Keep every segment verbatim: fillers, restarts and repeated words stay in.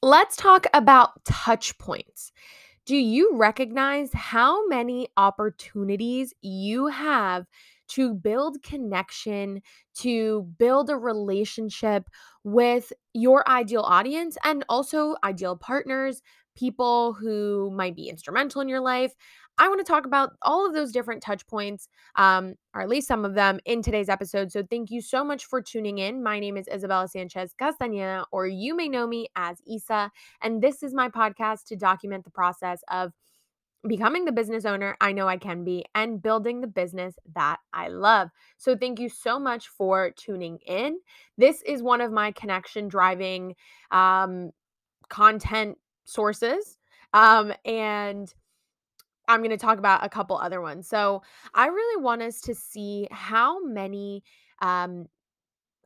Let's talk about touch points. Do you recognize how many opportunities you have to build connection, to build a relationship with your ideal audience and also ideal partners, people who might be instrumental in your life? I want to talk about all of those different touch points, um, or at least some of them, in today's episode. So thank you so much for tuning in. My name is Isabella Sanchez Castaneda, or you may know me as Issa, and this is my podcast to document the process of becoming the business owner I know I can be and building the business that I love. So thank you so much for tuning in. This is one of my connection driving um, content sources, um, and I'm going to talk about a couple other ones. So I really want us to see how many um,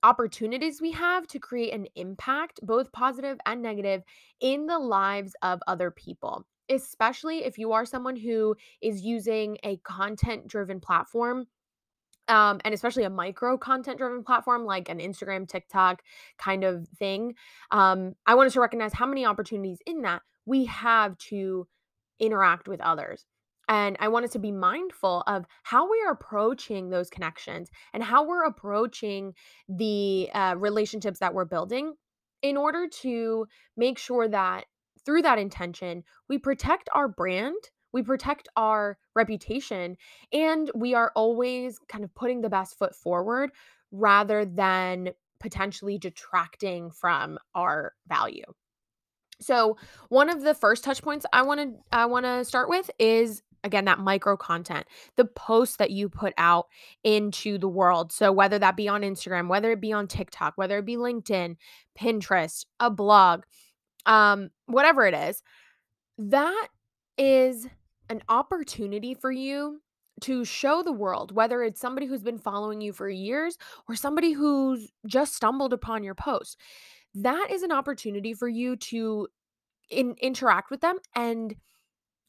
opportunities we have to create an impact, both positive and negative, in the lives of other people. Especially if you are someone who is using a content-driven platform, um, and especially a micro content-driven platform like an Instagram, TikTok kind of thing. Um, I wanted to recognize how many opportunities in that we have to interact with others. And I wanted to be mindful of how we are approaching those connections and how we're approaching the uh, relationships that we're building in order to make sure that through that intention, we protect our brand, we protect our reputation, and we are always kind of putting the best foot forward rather than potentially detracting from our value. So one of the first touch points I want to I want to start with is, again, that micro content, the posts that you put out into the world. So whether that be on Instagram, whether it be on TikTok, whether it be LinkedIn, Pinterest, a blog, Um, whatever it is, that is an opportunity for you to show the world, whether it's somebody who's been following you for years or somebody who's just stumbled upon your post. That is an opportunity for you to in- interact with them and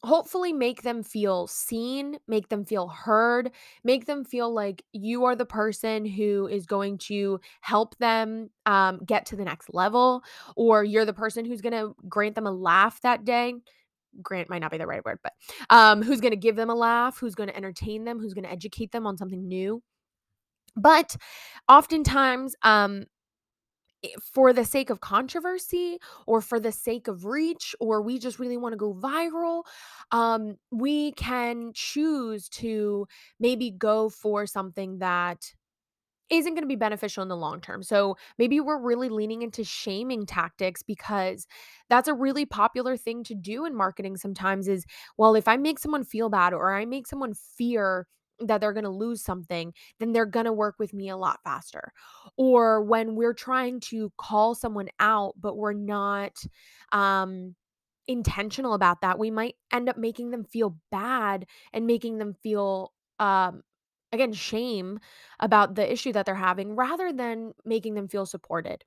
hopefully make them feel seen, make them feel heard, make them feel like you are the person who is going to help them um, get to the next level, or you're the person who's going to grant them a laugh that day. Grant might not be the right word, but um, who's going to give them a laugh, who's going to entertain them, who's going to educate them on something new. But oftentimes, um, for the sake of controversy or for the sake of reach, or we just really want to go viral, um, we can choose to maybe go for something that isn't going to be beneficial in the long term. So maybe we're really leaning into shaming tactics, because that's a really popular thing to do in marketing sometimes is, well, if I make someone feel bad or I make someone fear that they're going to lose something, then they're going to work with me a lot faster. Or when we're trying to call someone out, but we're not um, intentional about that, we might end up making them feel bad and making them feel, um, again, shame about the issue that they're having rather than making them feel supported.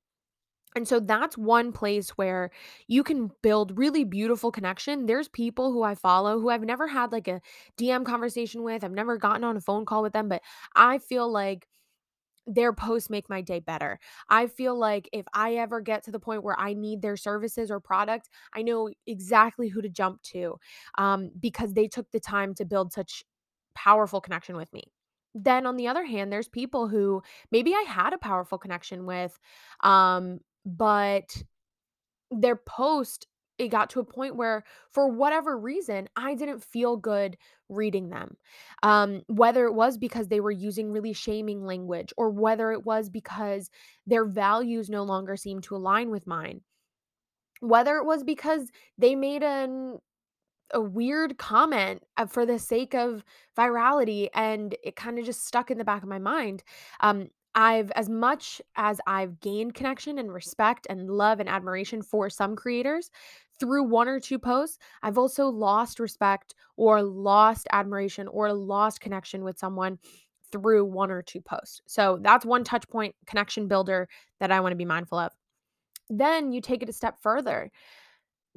And so that's one place where you can build really beautiful connection. There's people who I follow who I've never had like a D M conversation with. I've never gotten on a phone call with them, but I feel like their posts make my day better. I feel like if I ever get to the point where I need their services or products, I know exactly who to jump to um, because they took the time to build such powerful connection with me. Then on the other hand, there's people who maybe I had a powerful connection with, um, but their post, it got to a point where for whatever reason, I didn't feel good reading them. Um, whether it was because they were using really shaming language, or whether it was because their values no longer seemed to align with mine, whether it was because they made an, a weird comment for the sake of virality and it kind of just stuck in the back of my mind. Um, I've, as much as I've gained connection and respect and love and admiration for some creators through one or two posts, I've also lost respect or lost admiration or lost connection with someone through one or two posts. So that's one touch point connection builder that I want to be mindful of. Then you take it a step further.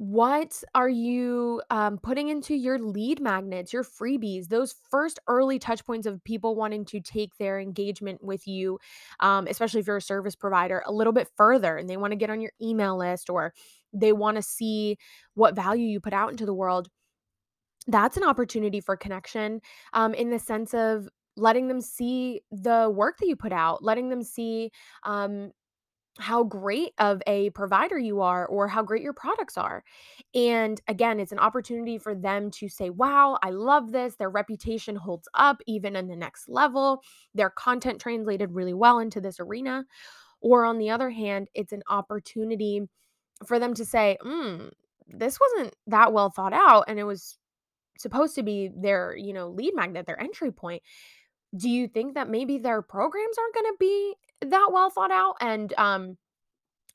What are you um, putting into your lead magnets, your freebies, those first early touch points of people wanting to take their engagement with you, um, especially if you're a service provider, a little bit further and they want to get on your email list or they want to see what value you put out into the world? That's an opportunity for connection um, in the sense of letting them see the work that you put out, letting them see um, how great of a provider you are or how great your products are. And again, it's an opportunity for them to say, wow, I love this. Their reputation holds up even in the next level. Their content translated really well into this arena. Or on the other hand, it's an opportunity for them to say, hmm, this wasn't that well thought out and it was supposed to be their, you know, lead magnet, their entry point. Do you think that maybe their programs aren't going to be that well thought out? And um,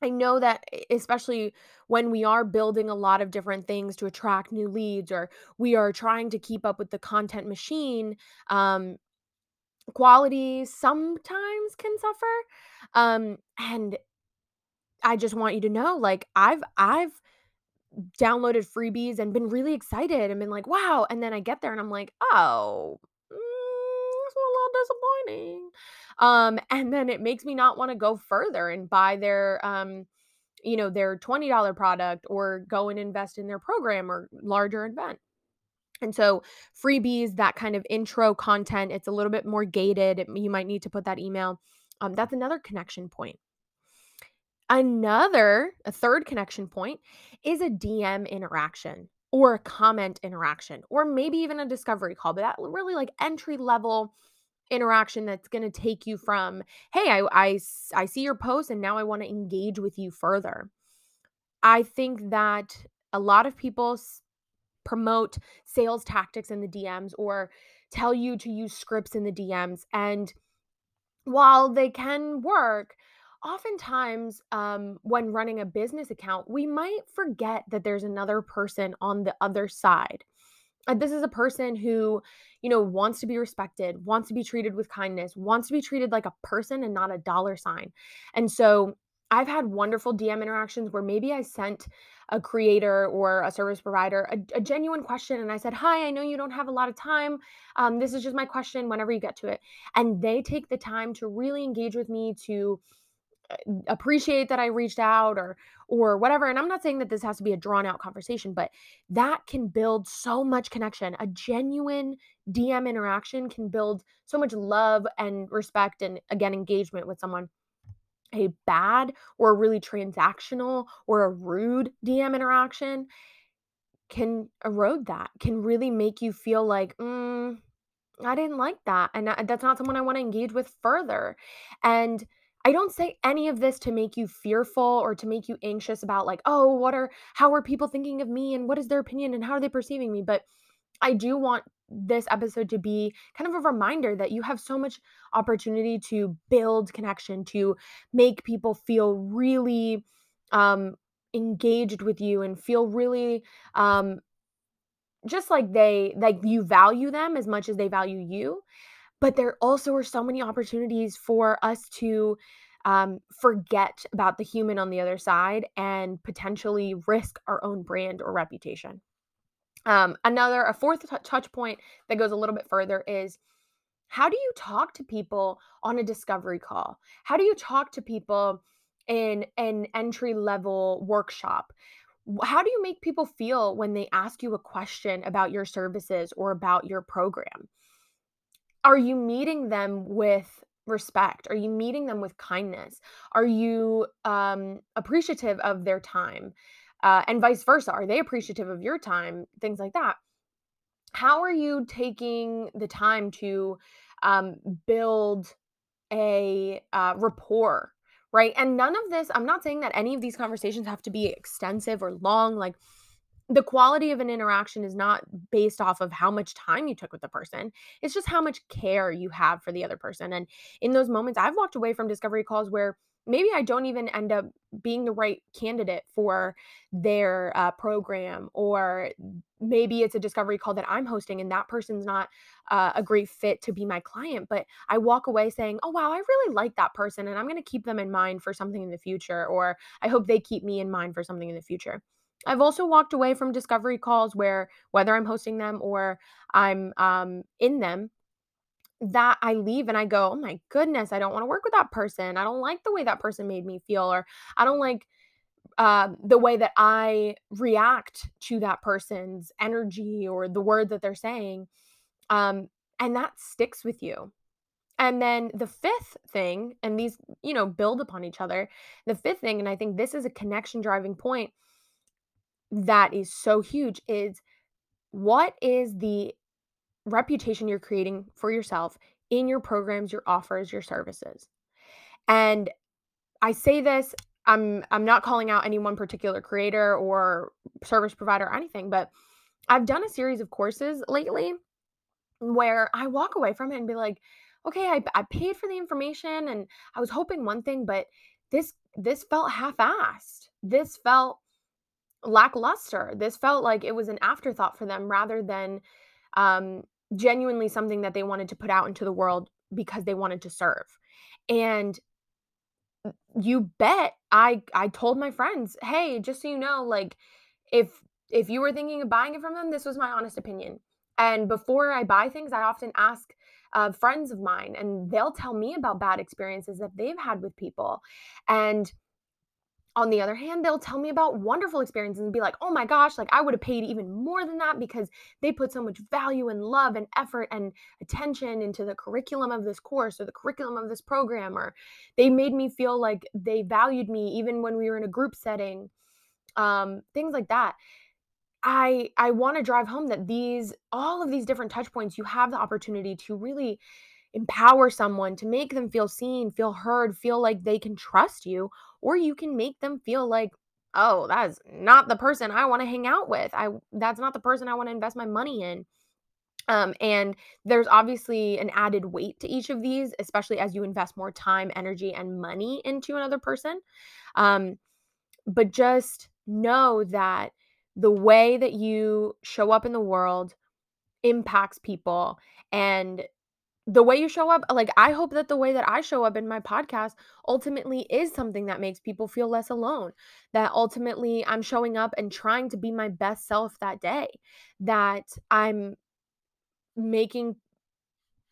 I know that especially when we are building a lot of different things to attract new leads, or we are trying to keep up with the content machine, um, quality sometimes can suffer. Um, and I just want you to know, like I've, I've downloaded freebies and been really excited and been like, wow. And then I get there and I'm like, oh, disappointing. Um, and then it makes me not want to go further and buy their, um, you know, their twenty dollars product or go and invest in their program or larger event. And so freebies, that kind of intro content, it's a little bit more gated. It, you might need to put that email. Um, that's another connection point. Another, a third connection point is a D M interaction or a comment interaction, or maybe even a discovery call, but that really like entry level interaction that's going to take you from, hey, I, I, I see your post and now I want to engage with you further. I think that a lot of people s- promote sales tactics in the D Ms or tell you to use scripts in the D Ms. And while they can work, oftentimes um, when running a business account, we might forget that there's another person on the other side. This is a person who, you know, wants to be respected, wants to be treated with kindness, wants to be treated like a person and not a dollar sign. And so I've had wonderful D M interactions where maybe I sent a creator or a service provider a, a genuine question. And I said, hi, I know you don't have a lot of time. Um, this is just my question whenever you get to it. And they take the time to really engage with me, to appreciate that I reached out or or whatever. And I'm not saying that this has to be a drawn out conversation, but that can build so much connection. A genuine D M interaction can build so much love and respect and, again, engagement with someone. A bad or really transactional or a rude D M interaction can erode that, can really make you feel like, mm, I didn't like that. And that's not someone I want to engage with further. And I don't say any of this to make you fearful or to make you anxious about like, oh, what are, how are people thinking of me and what is their opinion and how are they perceiving me? But I do want this episode to be kind of a reminder that you have so much opportunity to build connection, to make people feel really um, engaged with you and feel really um, just like they, like you value them as much as they value you. But there also are so many opportunities for us to um, forget about the human on the other side and potentially risk our own brand or reputation. Um, another, a fourth t- touch point that goes a little bit further is, how do you talk to people on a discovery call? How do you talk to people in an entry-level workshop? How do you make people feel when they ask you a question about your services or about your program? Are you meeting them with respect? Are you meeting them with kindness? Are you um, appreciative of their time? Uh, and vice versa, are they appreciative of your time? Things like that. How are you taking the time to um, build a uh, rapport, right? And none of this, I'm not saying that any of these conversations have to be extensive or long. Like, the quality of an interaction is not based off of how much time you took with the person. It's just how much care you have for the other person. And in those moments, I've walked away from discovery calls where maybe I don't even end up being the right candidate for their uh, program, or maybe it's a discovery call that I'm hosting and that person's not uh, a great fit to be my client. But I walk away saying, oh, wow, I really like that person and I'm going to keep them in mind for something in the future, or I hope they keep me in mind for something in the future. I've also walked away from discovery calls where, whether I'm hosting them or I'm um, in them, that I leave and I go, oh my goodness, I don't want to work with that person. I don't like the way that person made me feel, or I don't like uh, the way that I react to that person's energy or the word that they're saying. Um, and that sticks with you. And then the fifth thing, and these, you know, build upon each other. The fifth thing, and I think this is a connection driving point that is so huge, is what is the reputation you're creating for yourself in your programs, your offers, your services? And I say this, I'm I'm not calling out any one particular creator or service provider or anything, but I've done a series of courses lately where I walk away from it and be like, okay, I, I paid for the information and I was hoping one thing, but this this felt half-assed. This felt lackluster. This felt like it was an afterthought for them rather than um, genuinely something that they wanted to put out into the world because they wanted to serve. And you bet I I told my friends, hey, just so you know, like if if you were thinking of buying it from them, this was my honest opinion. And before I buy things, I often ask Uh, friends of mine, and they'll tell me about bad experiences that they've had with people. And on the other hand, they'll tell me about wonderful experiences and be like, oh my gosh, like I would have paid even more than that because they put so much value and love and effort and attention into the curriculum of this course or the curriculum of this program, or they made me feel like they valued me even when we were in a group setting, um, things like that. I I want to drive home that these, all of these different touch points, you have the opportunity to really empower someone, to make them feel seen, feel heard, feel like they can trust you, or you can make them feel like, oh, that is not the person I want to hang out with. I that's not the person I want to invest my money in. Um, and there's obviously an added weight to each of these, especially as you invest more time, energy, and money into another person. Um, but just know that the way that you show up in the world impacts people, and the way you show up, like I hope that the way that I show up in my podcast ultimately is something that makes people feel less alone, that ultimately I'm showing up and trying to be my best self that day, that I'm making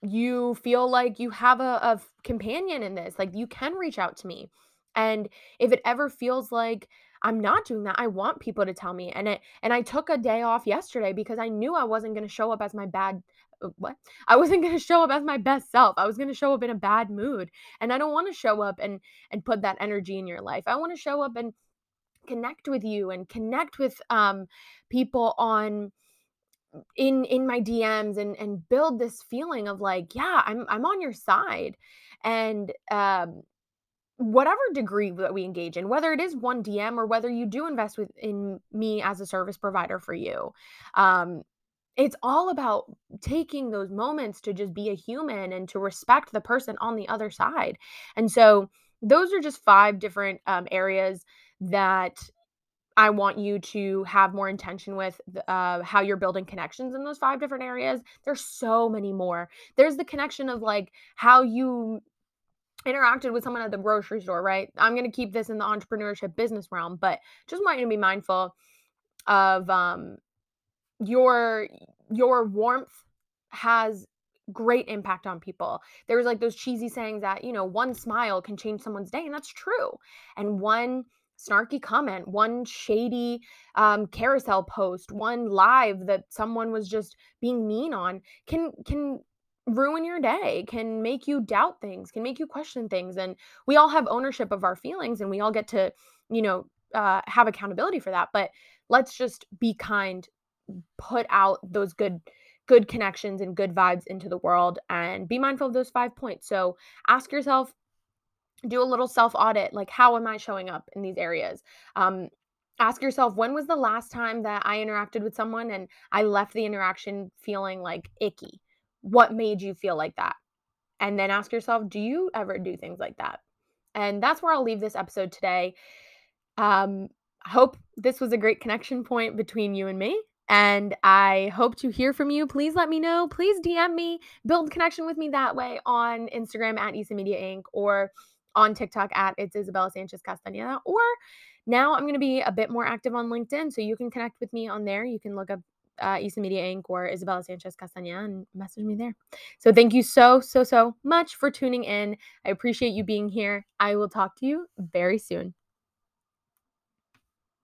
you feel like you have a, a companion in this, like you can reach out to me. And if it ever feels like I'm not doing that, I want people to tell me. And it, and I took a day off yesterday because I knew I wasn't going to show up as my bad, what? I wasn't going to show up as my best self. I was going to show up in a bad mood. And I don't want to show up and, and put that energy in your life. I want to show up and connect with you and connect with um, people on in, in my D Ms and, and build this feeling of like, yeah, I'm, I'm on your side. And, um, whatever degree that we engage in, whether it is one D M or whether you do invest with in me as a service provider for you, um, it's all about taking those moments to just be a human and to respect the person on the other side. And so those are just five different um, areas that I want you to have more intention with, uh, how you're building connections in those five different areas. There's so many more. There's the connection of like how you interacted with someone at the grocery store, right? I'm going to keep this in the entrepreneurship business realm, but just want you to be mindful of um, your, your warmth has great impact on people. There's like those cheesy sayings that, you know, one smile can change someone's day, and that's true. And one snarky comment, one shady um, carousel post, one live that someone was just being mean on can, can, ruin your day, can make you doubt things, can make you question things. And we all have ownership of our feelings, and we all get to, you know, uh, have accountability for that. But let's just be kind, put out those good, good connections and good vibes into the world, and be mindful of those five points. So ask yourself, do a little self audit. Like, how am I showing up in these areas? Um, Ask yourself, when was the last time that I interacted with someone and I left the interaction feeling like icky? What made you feel like that? And then ask yourself, do you ever do things like that? And that's where I'll leave this episode today. Um, I hope this was a great connection point between you and me, and I hope to hear from you. Please let me know. Please D M me. Build connection with me that way on Instagram at Issa Media Incorporated or on TikTok at It's Isabella Sanchez Castaneda, or Now I'm going to be a bit more active on LinkedIn, so you can connect with me on there. You can look up uh, Issa Media Incorporated or Isabella Sanchez Castaneda and message me there. So thank you so, so, so much for tuning in. I appreciate you being here. I will talk to you very soon.